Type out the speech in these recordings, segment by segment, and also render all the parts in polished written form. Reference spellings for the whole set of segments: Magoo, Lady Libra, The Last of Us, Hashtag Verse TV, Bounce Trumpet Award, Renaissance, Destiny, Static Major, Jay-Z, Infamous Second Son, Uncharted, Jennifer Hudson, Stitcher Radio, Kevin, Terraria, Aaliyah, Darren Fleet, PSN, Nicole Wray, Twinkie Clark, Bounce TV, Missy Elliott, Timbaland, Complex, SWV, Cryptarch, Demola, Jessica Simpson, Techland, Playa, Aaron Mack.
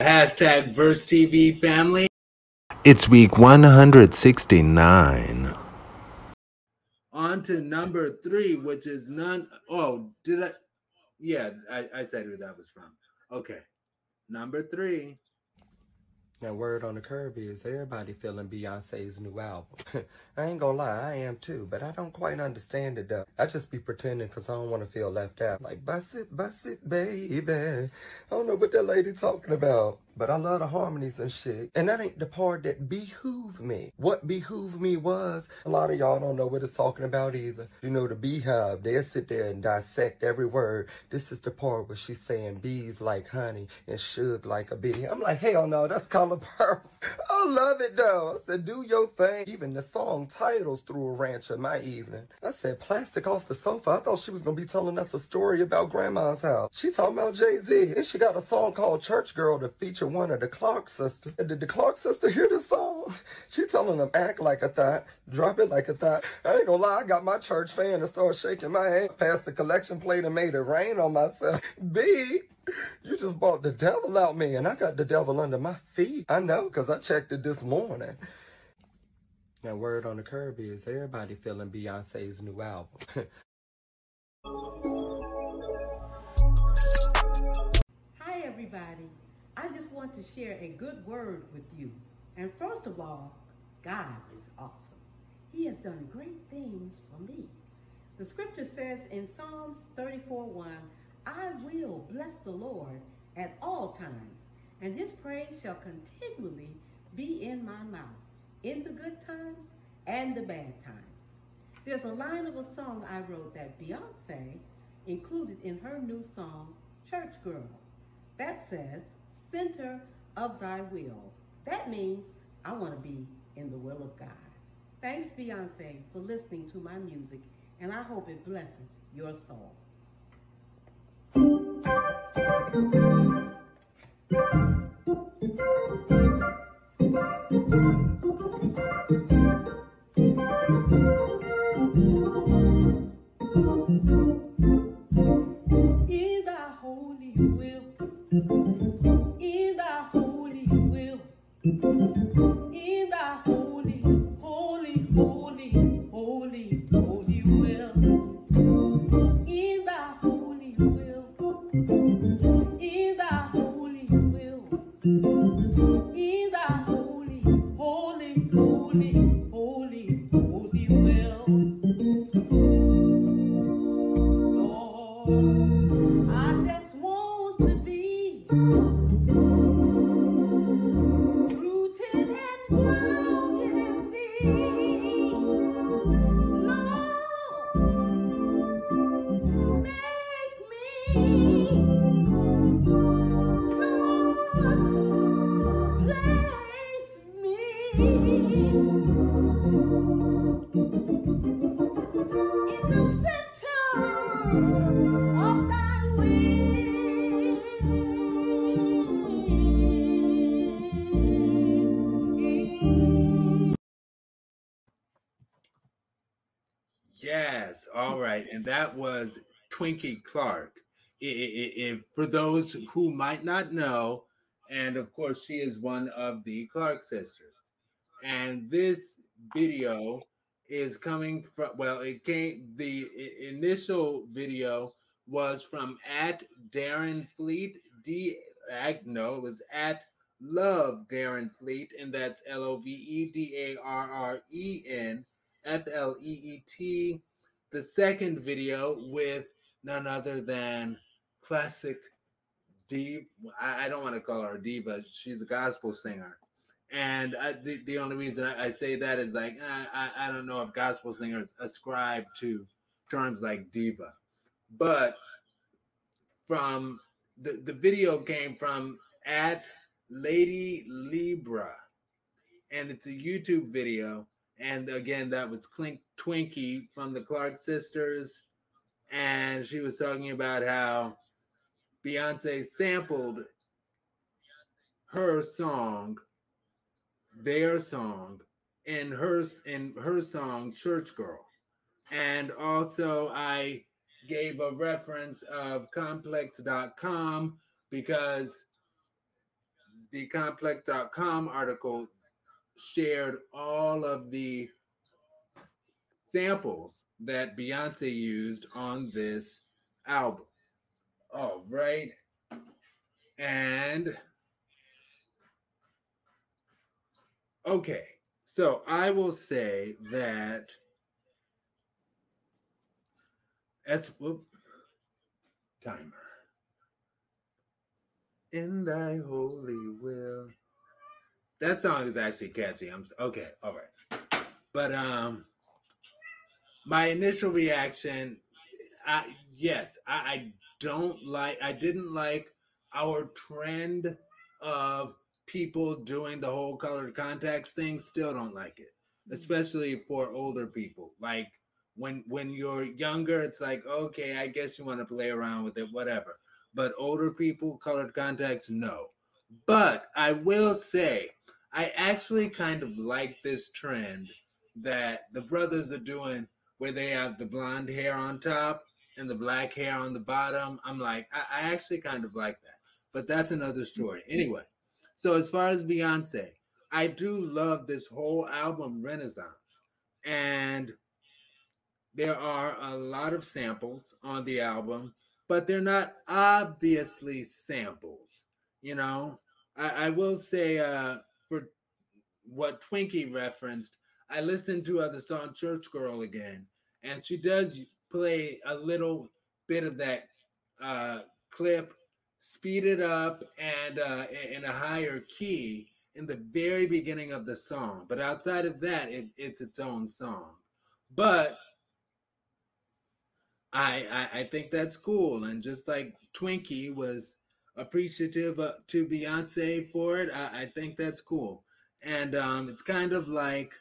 Hashtag Verse TV family. It's week 169. On to number 3, which is none. Oh, did I? Yeah, I said who that was from. Okay, number 3. Now, word on the curb is everybody feeling Beyonce's new album. I ain't gonna lie, I am too, but I don't quite understand it though. I just be pretending because I don't want to feel left out. Like, bust it, baby. I don't know what that lady talking about, but I love the harmonies and shit. And that ain't the part that behooved me. What behooved me was, a lot of y'all don't know what it's talking about either. You know, the beehive, they'll sit there and dissect every word. This is the part where she's saying bees like honey and sugar like a bee. I'm like, hell no, that's called Purple. I love it though. I said, do your thing. Even the song titles threw a wrench in my evening. I said, plastic off the sofa. I thought she was gonna be telling us a story about grandma's house. She talking about Jay-Z. And she got a song called Church Girl to feature one of the Clark sisters. And did the Clark sister hear the song? She telling them act like a thot, drop it like a thot. I ain't gonna lie, I got my church fan to start shaking my ass past the collection plate and made it rain on myself. B, you just bought the devil out me, and I got the devil under my feet. I know, because I checked it this morning. Now, word on the curb is everybody feeling Beyonce's new album. Hi, everybody. I just want to share a good word with you. And first of all, God is awesome. He has done great things for me. The scripture says in Psalms 34:1, I will bless the Lord at all times, and his praise shall continually be in my mouth, in the good times and the bad times. There's a line of a song I wrote that Beyoncé included in her new song, Church Girl, that says, center of thy will. That means I want to be in the will of God. Thanks, Beyoncé, for listening to my music, and I hope it blesses your soul. Yes, all right, and that was Twinkie Clark. For those who might not know, and of course, she is one of the Clark sisters. And this video is coming from, well, it came, the initial video was from at Darren Fleet, it was at Love Darren Fleet, and that's LOVE DARREN FLEET. The second video with none other than classic diva. I don't want to call her a diva. She's a gospel singer. And the only reason I say that is like, I don't know if gospel singers ascribe to terms like diva. But from the video came from at Lady Libra. And it's a YouTube video. And again, that was Twinkie from the Clark Sisters. And she was talking about how Beyonce sampled her song, their song, in her song, Church Girl. And also I gave a reference of Complex.com because the complex.com article shared all of the samples that Beyonce used on this album. All right. And okay, so I will say that timer. In thy holy will. That song is actually catchy. Okay, all right. But my initial reaction, I didn't like our trend of people doing the whole colored contacts thing. Still don't like it, especially for older people. Like when you're younger, it's like, okay, I guess you want to play around with it, whatever. But older people, colored contacts, no. But I will say, I actually kind of like this trend that the brothers are doing where they have the blonde hair on top and the black hair on the bottom. I'm like, I actually kind of like that. But that's another story. Anyway, so as far as Beyonce, I do love this whole album, Renaissance. And there are a lot of samples on the album, but they're not obviously samples. You know, I will say for what Twinkie referenced, I listened to the song Church Girl again, and she does play a little bit of that clip, speed it up and in a higher key in the very beginning of the song. But outside of that, it's its own song. But I think that's cool. And just like Twinkie was appreciative to Beyonce for it, I think that's cool. And it's kind of like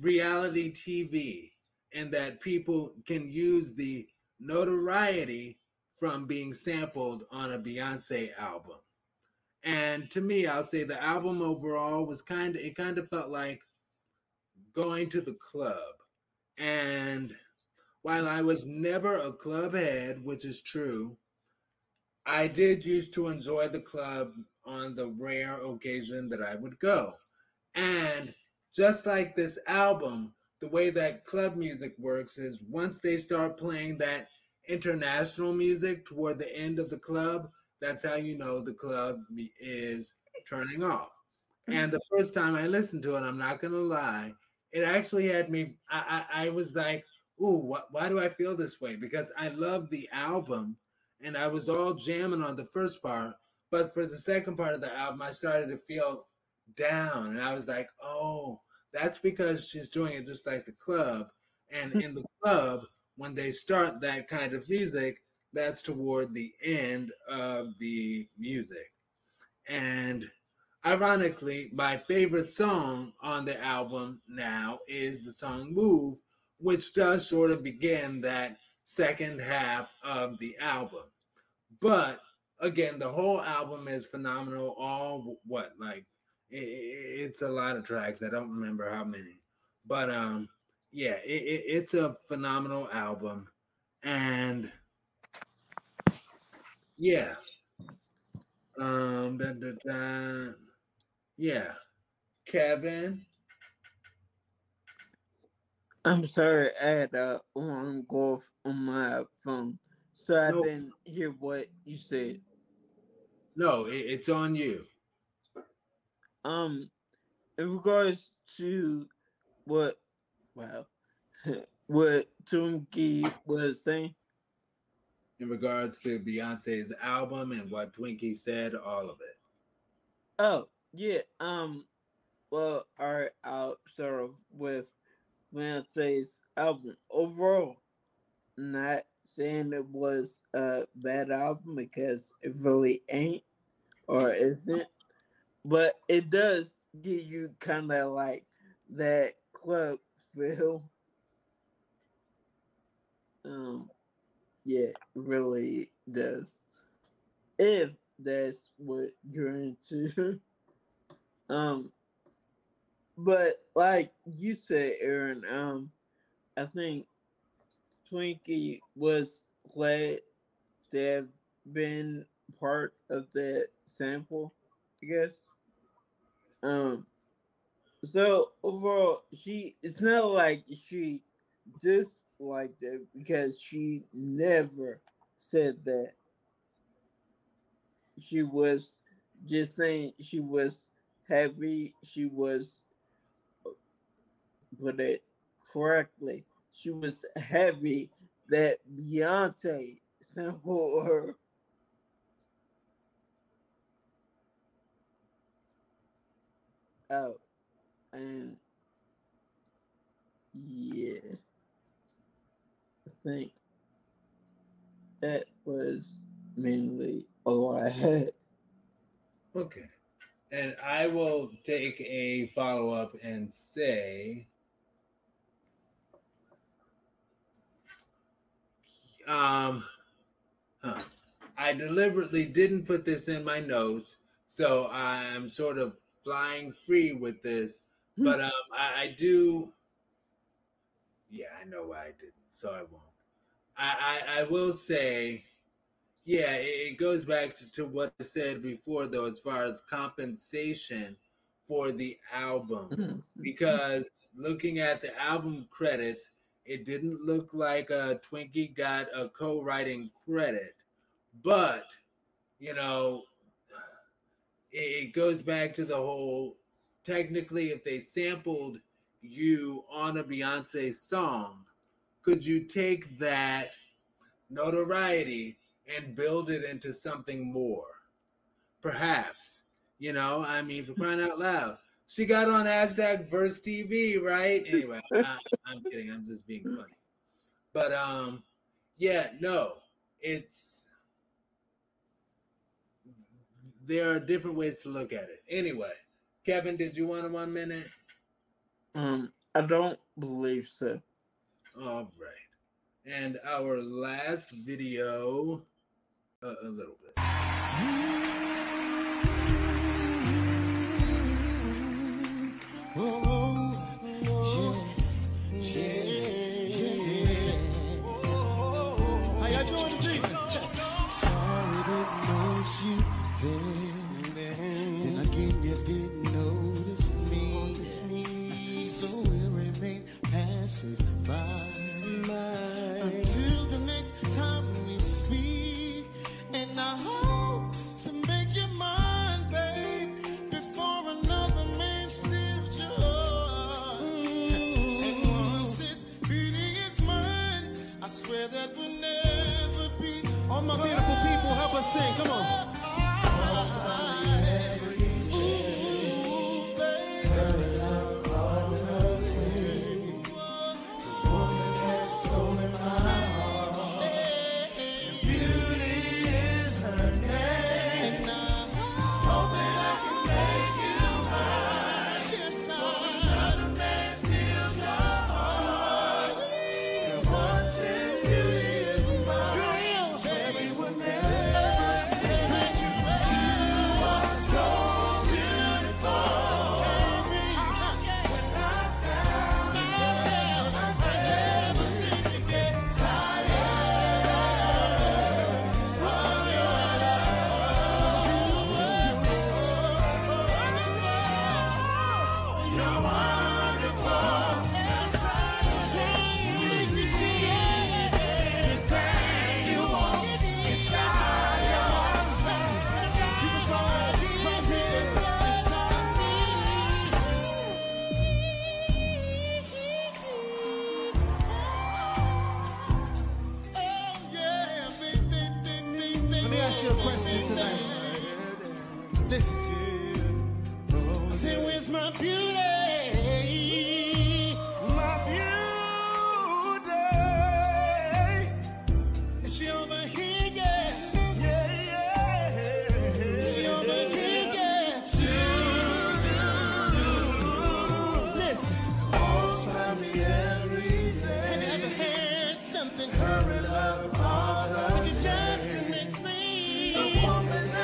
reality TV in that people can use the notoriety from being sampled on a Beyonce album. And to me, I'll say the album overall was it kind of felt like going to the club. And while I was never a club head, which is true, I did used to enjoy the club on the rare occasion that I would go. And just like this album, the way that club music works is once they start playing that international music toward the end of the club, that's how you know the club is turning off. And the first time I listened to it, I'm not going to lie, it actually had me, I was like, ooh, why do I feel this way? Because I love the album and I was all jamming on the first part, but for the second part of the album, I started to feel down. And I was like, oh, that's because she's doing it just like the club. And in the club, when they start that kind of music, that's toward the end of the music. And ironically, my favorite song on the album now is the song Move, which does sort of begin that second half of the album. But again, the whole album is phenomenal. It's a lot of tracks. I don't remember how many, but yeah, it's a phenomenal album. And yeah, yeah, Kevin. I'm sorry, I had a alarm go off on my phone, so I didn't hear what you said. No, it's on you. In regards to what Twinkie was saying. In regards to Beyonce's album and what Twinkie said, all of it. Oh yeah. Well, all right. I'll start off with Beyonce's album overall. Not saying it was a bad album because it really ain't or isn't. But it does give you kind of like that club feel. Yeah, it really does. If that's what you're into. But like you said, Aaron, I think Twinkie was glad to have been part of that sample. I guess. So overall, it's not like she disliked it, because she never said that. She was just saying she was happy. She was, put it correctly, she was happy that Beyonce sampled her. Oh, and yeah, I think that was mainly all I had. Okay. And I will take a follow-up and say, I deliberately didn't put this in my notes, so I'm sort of flying free with this, but I know why I didn't, so I won't. I will say, yeah, it goes back to what I said before, though, as far as compensation for the album, because looking at the album credits, it didn't look like Twinkie got a co-writing credit, but, you know, it goes back to the whole, technically, if they sampled you on a Beyonce song, could you take that notoriety and build it into something more? Perhaps, you know, I mean, for crying out loud, she got on Hashtag Verse TV, right? Anyway, I'm kidding. I'm just being funny. But, yeah, no, it's, there are different ways to look at it. Anyway, Kevin, did you want a 1 minute? I don't believe so. All right. And our last video, a little bit. Sing, come on.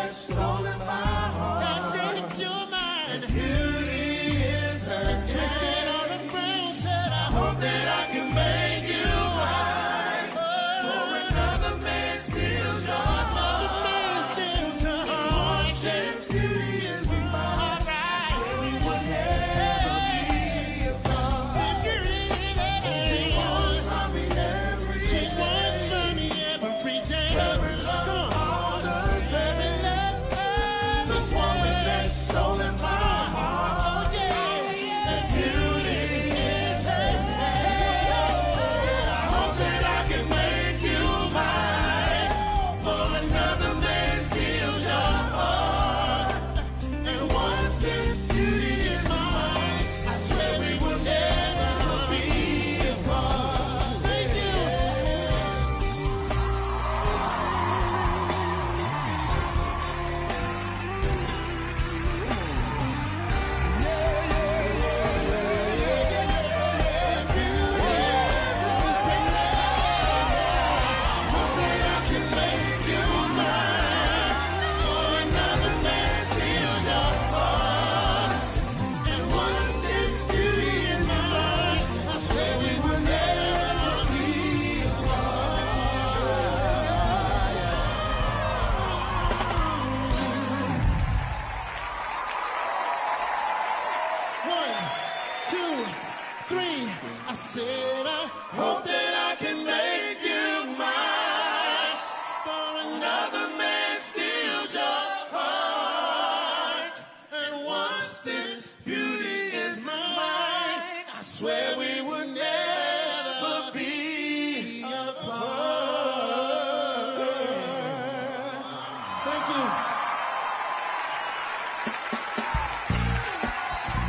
Stolen my heart. said I hope that I can make you mine, for another man steals your heart, and once this beauty is mine, I swear we will never be apart.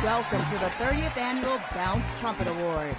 Thank you. Welcome to the 30th Annual Bounce Trumpet Award.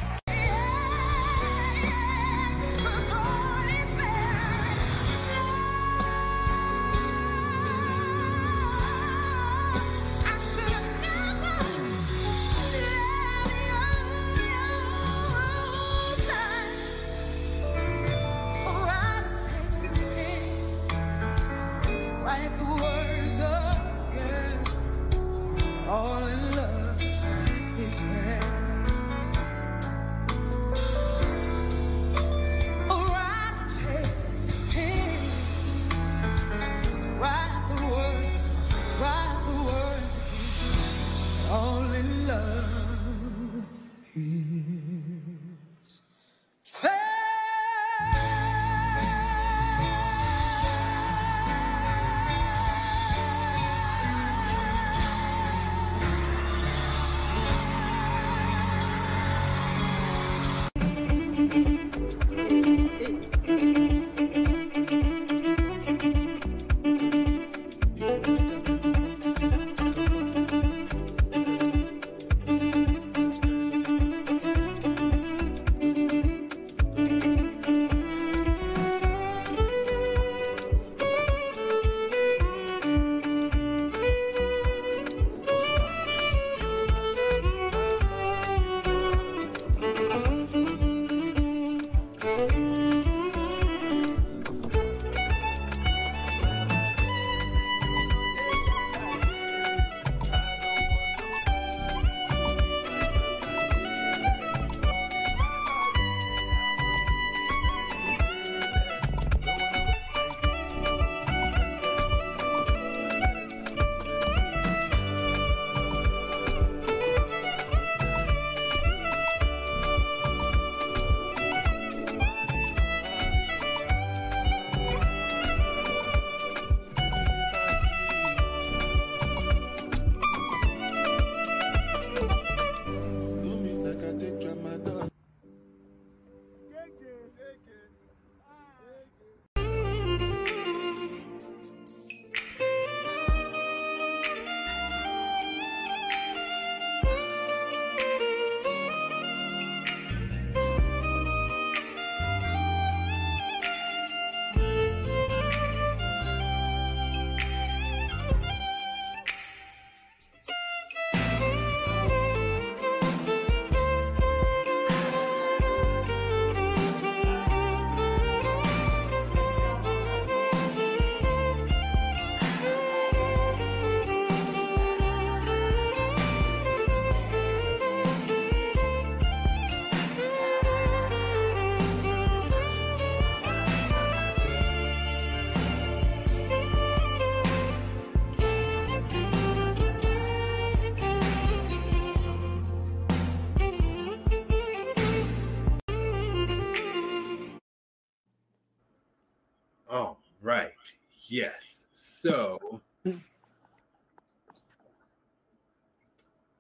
Yes, so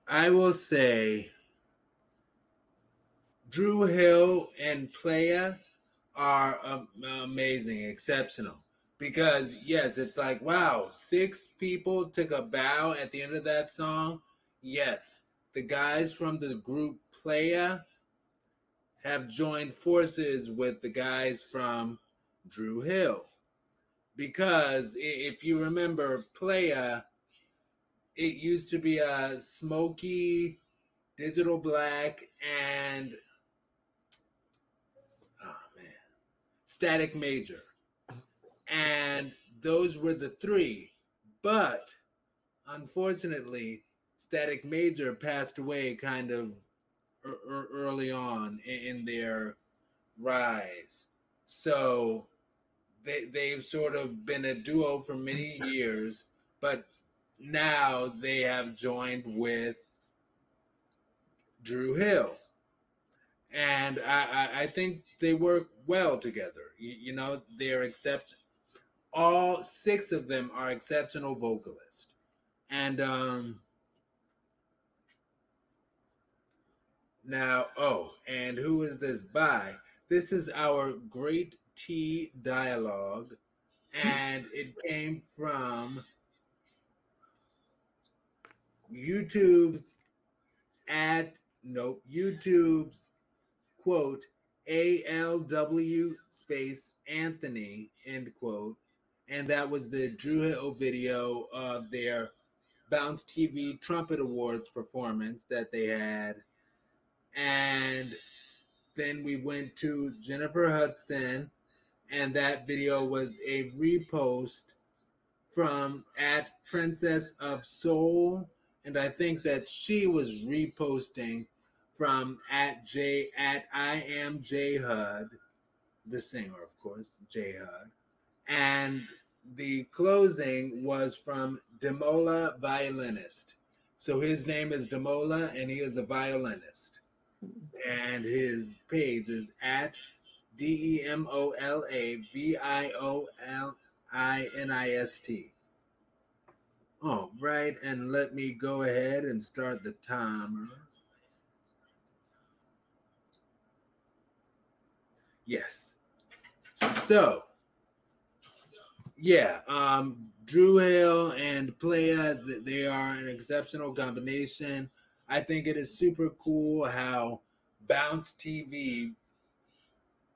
I will say Dru Hill and Playa are amazing, exceptional. Because, yes, it's like, wow, 6 people took a bow at the end of that song. Yes, the guys from the group Playa have joined forces with the guys from Dru Hill. Because if you remember Playa, it used to be a Smokey, Digital Black, and Static Major. And those were the 3. But unfortunately, Static Major passed away kind of early on in their rise. So They've sort of been a duo for many years, but now they have joined with Dru Hill. And I think they work well together. You know, they're all six of them are exceptional vocalists. And and who is this by? This is our Great Tea Dialogue, and it came from YouTube's quote, ALW space Anthony, end quote. And that was the Dru Hill video of their Bounce TV Trumpet Awards performance that they had. And then we went to Jennifer Hudson, and that video was a repost from @PrincessOfSoul. And I think that she was reposting from @IamJHud, the singer, of course, J Hud. And the closing was from Demola, violinist. So his name is Demola, and he is a violinist. And his page is @DemolaViolinist. All right, and let me go ahead and start the timer. Yes. So, yeah, Dru Hill and Playa, they are an exceptional combination. I think it is super cool how Bounce TV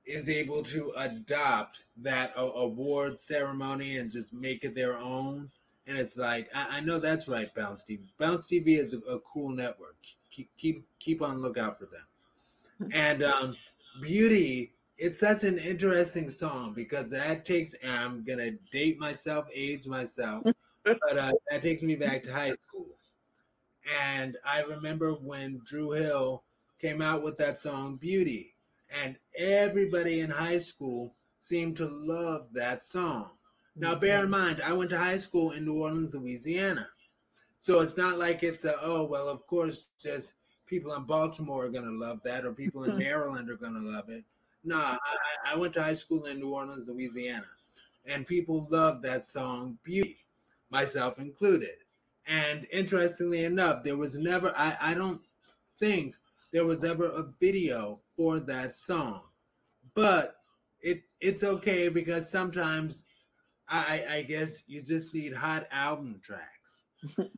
is able to adopt that award ceremony and just make it their own. And it's like, I know that's right, Bounce TV. Bounce TV is a cool network. Keep on lookout for them. And Beauty, it's such an interesting song because that takes, and I'm going to date myself, age myself, but that takes me back to high school. And I remember when Dru Hill came out with that song, Beauty, and everybody in high school seemed to love that song. Now, bear in mind, I went to high school in New Orleans, Louisiana. So it's not like it's of course, just people in Baltimore are going to love that or people in Maryland are going to love it. No, I went to high school in New Orleans, Louisiana, and people loved that song, Beauty, myself included. And interestingly enough, there was never, I don't think there was ever a video for that song. But it's okay because sometimes I guess you just need hot album tracks,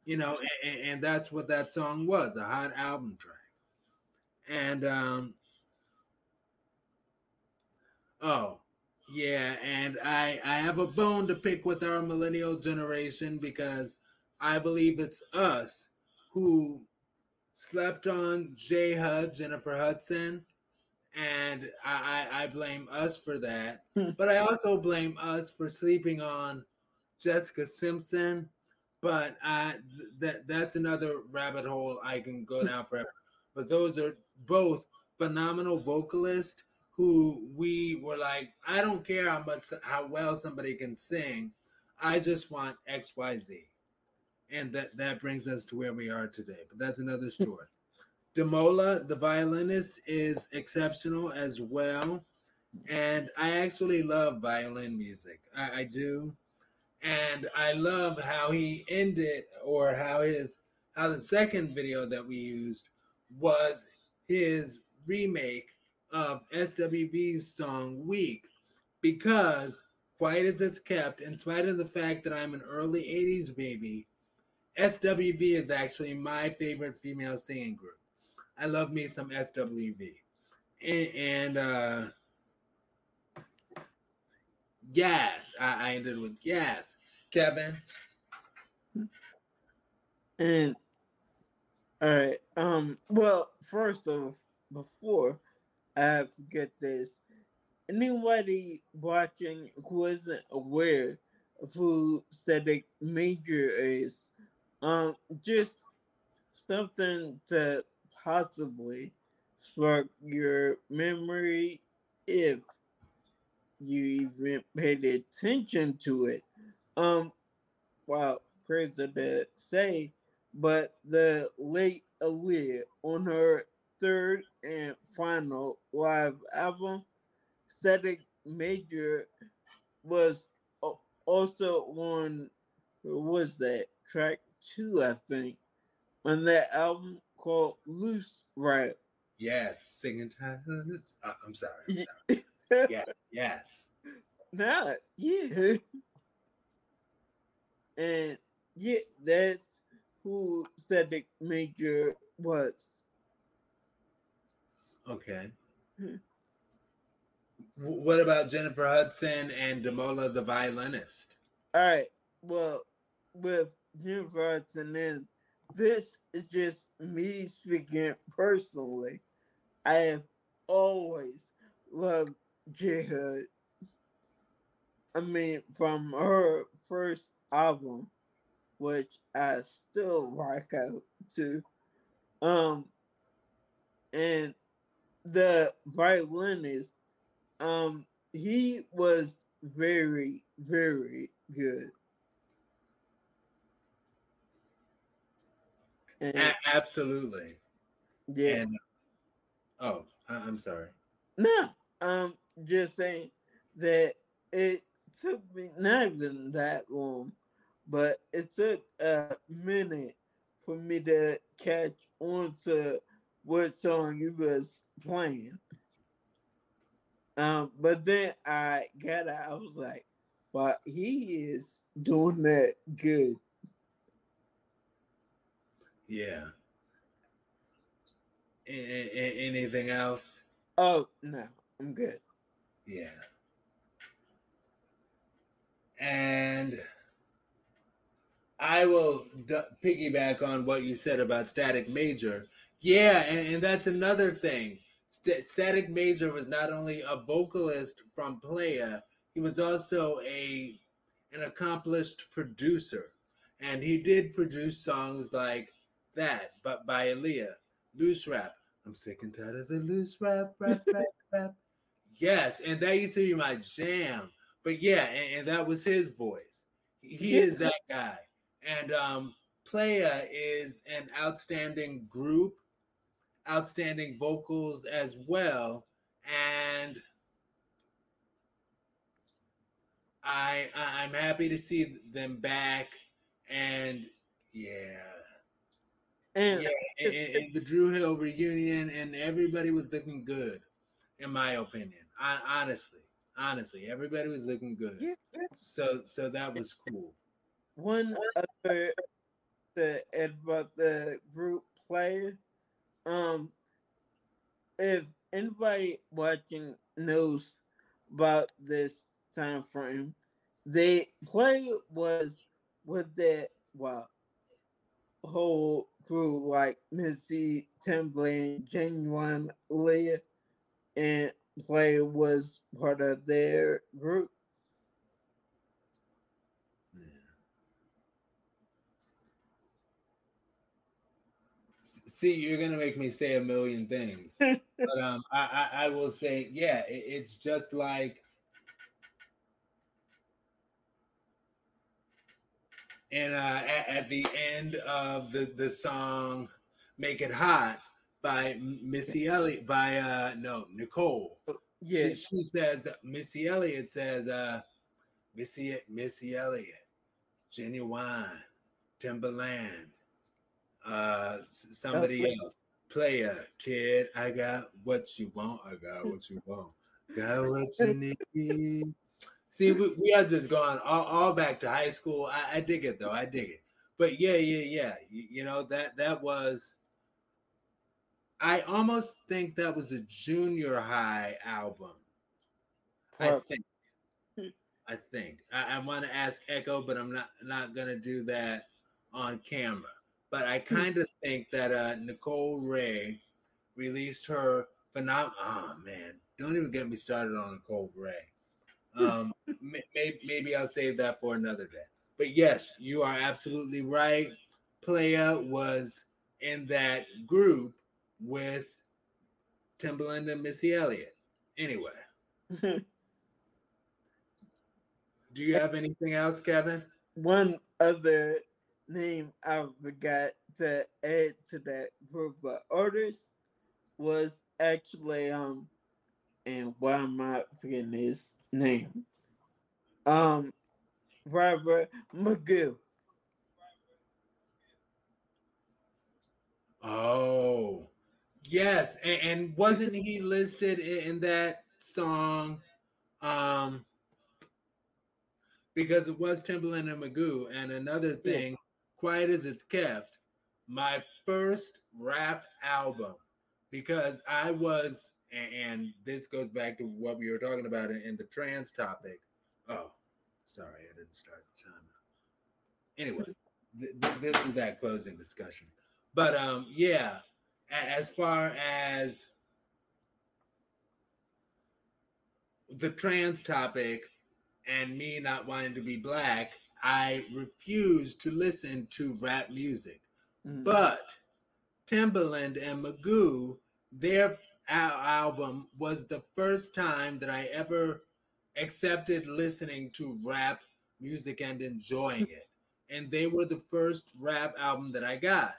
you know, and that's what that song was, a hot album track. And, and I have a bone to pick with our millennial generation because I believe it's us who slept on J-Hud, Jennifer Hudson, and I blame us for that. But I also blame us for sleeping on Jessica Simpson, but that's another rabbit hole I can go down forever. But those are both phenomenal vocalists who we were like, I don't care how well somebody can sing. I just want XYZ. And that brings us to where we are today. But that's another story. Demola, the violinist, is exceptional as well. And I actually love violin music. I do. And I love how he ended, or how the second video that we used was his remake of SWV's song Week, because quiet as it's kept, in spite of the fact that I'm an early 80s baby, SWV is actually my favorite female singing group. I love me some SWV. And yes, I ended with yes, Kevin. And all right. Well, first of before I forget this. Anybody watching who isn't aware of who Static Major is, just something to possibly spark your memory if you even paid attention to it. Wow, crazy to say, but the late Aaliyah on her third and final live album. Static Major was also on, was that track 2, I think, on that album called Loose Riot. Yes, singing time. I'm sorry. Yeah, yes. Nah, yeah. And yeah, that's who Static Major was. Okay. What about Jennifer Hudson and Demola the violinist? All right. Well, with Jennifer Hudson, and this is just me speaking personally, I have always loved J-Hood. I mean, from her first album, which I still rock out to, and the violinist, he was very, very good. And, absolutely. Yeah. And, oh, I'm sorry. No, I'm just saying that it took me not even that long, but it took a minute for me to catch on to what song he was playing. But then I got out, I was like, well, he is doing that good. Yeah. Anything else? Oh, no, I'm good. Yeah. And I will piggyback on what you said about Static Major. Yeah, and that's another thing. Static Major was not only a vocalist from Playa, he was also an accomplished producer. And he did produce songs like that, but by Aaliyah, Loose Rap. I'm sick and tired of the loose rap. Yes, and that used to be my jam. But yeah, and that was his voice. He is that guy. And Playa is an outstanding group, outstanding vocals as well. And I'm happy to see them back. And yeah. And the Dru Hill reunion, and everybody was looking good, in my opinion. Honestly, everybody was looking good. Yeah. So that was cool. One other thing about the group Playa, if anybody watching knows about this time frame, the Playa was with that whole crew like Missy, Timbaland, Ginuwine, Aaliyah, and Playa was part of their group. Yeah. See, you're gonna make me say a million things, but I will say, yeah, it's just like at the end of the song "Make It Hot" by Missy Elliott, Nicole. Yeah, she says, Missy Elliott says, Missy Elliott, Ginuwine, Timbaland, somebody else, Playa, kid, I got what you want, got what you need. See, we are just going all back to high school. I dig it, though. I dig it. But yeah. You know, that was... I almost think that was a junior high album. I think. I want to ask Echo, but I'm not going to do that on camera. But I kind of think that Nicole Wray released her phenomenal... Oh, man. Don't even get me started on Nicole Wray. Maybe I'll save that for another day. But yes, you are absolutely right. Playa was in that group with Timbaland and Missy Elliott. Anyway. Do you have anything else, Kevin? One other name I forgot to add to that group of artists was actually and why am I forgetting his name? Robert Magoo. Oh, yes, and wasn't he listed in that song? Because it was Timbaland and Magoo, and another thing, yeah. Quiet as It's Kept, my first rap album, because I was, and this goes back to what we were talking about in the trans topic. Oh, sorry, I didn't start the timer. Anyway, this is that closing discussion. But yeah, as far as the trans topic and me not wanting to be black, I refused to listen to rap music. Mm-hmm. But Timbaland and Magoo, their album was the first time that I ever accepted listening to rap music and enjoying it. And they were the first rap album that I got.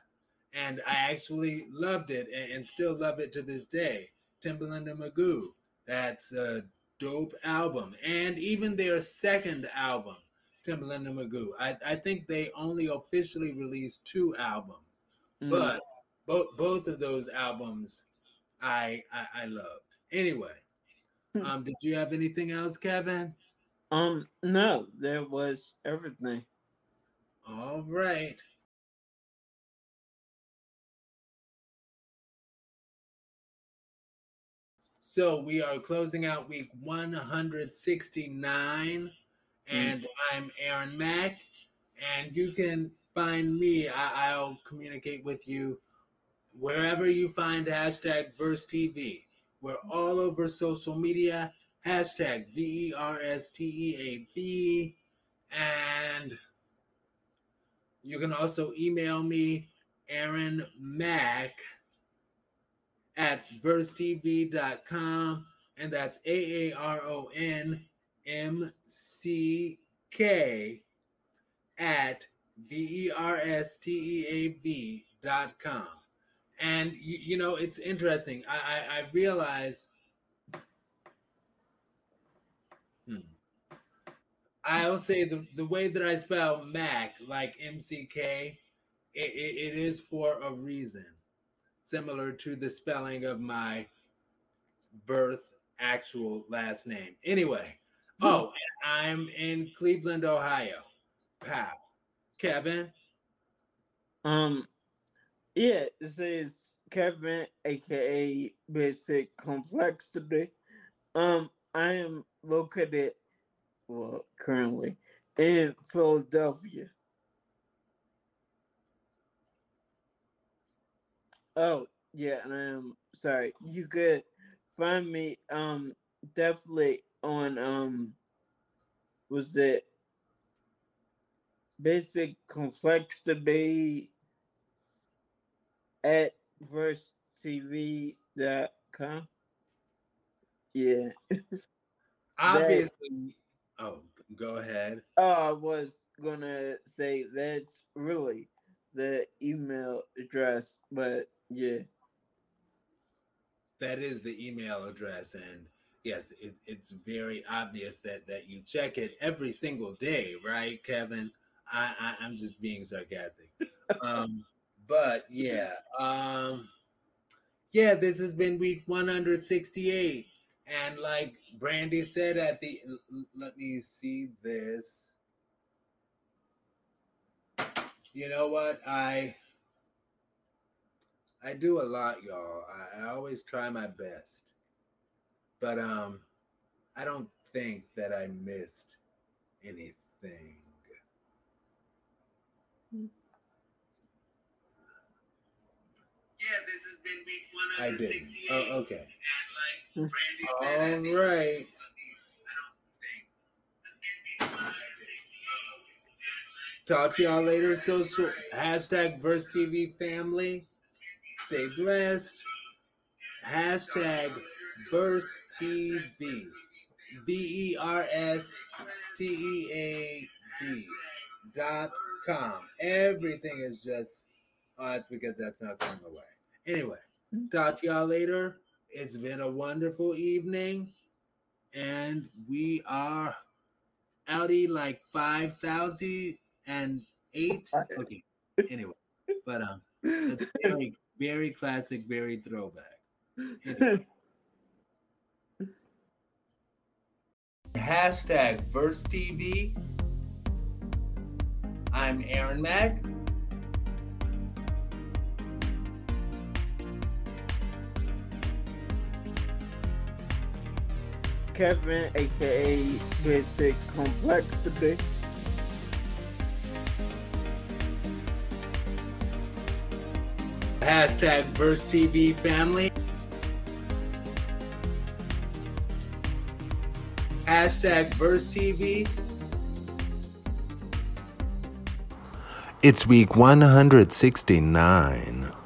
And I actually loved it and still love it to this day. Timbaland and Magoo, that's a dope album. And even their second album, Timbaland and Magoo, I think they only officially released 2 albums. Mm. But both of those albums I loved. Anyway, did you have anything else, Kevin? No, there was everything. All right. So we are closing out week 169, and I'm Aaron Mack, and you can find me. I'll communicate with you wherever you find hashtag Verse TV. We're all over social media, hashtag VERSTEAV, and you can also email me, Aaron Mack, at versetv.com, and that's AARONMCK at VERSTEAV.com. And, you know, it's interesting. I realize I'll say the way that I spell Mac, like MCK, it is for a reason. Similar to the spelling of my birth actual last name. Anyway, oh, and I'm in Cleveland, Ohio. Pow. Kevin? Yeah, this is Kevin, a.k.a. Basic Complexity. I am located, well, currently, in Philadelphia. Oh, yeah, and I'm sorry. You could find me definitely on, was it Basic Complexity at versetv.com. Yeah. Obviously. Oh, go ahead. I was going to say that's really the email address, but yeah, that is the email address, and yes, it's very obvious that you check it every single day, right, Kevin? I'm just being sarcastic, but yeah, yeah. This has been week 168, and like Brandy said at the, let me see this. You know what, I do a lot, y'all. I always try my best. But I don't think that I missed anything. Yeah, this has been week 168. Oh, okay. And like Brandy said, all right. I don't think this has been week 168. Talk to y'all later. Social hashtag Verse TV family. Stay blessed. Hashtag Verse TV. VERSTEAV.com. Everything is just, oh, it's because that's not going away. Anyway, Talk to y'all later. It's been a wonderful evening, and we are outie like 5,008. Okay, anyway, but it's very, very classic, very throwback. Anyway. Hashtag Verse TV. I'm Aaron Mack. Kevin, aka Basic Complex today. Hashtag Verse TV family. Hashtag Verse TV. It's week 169.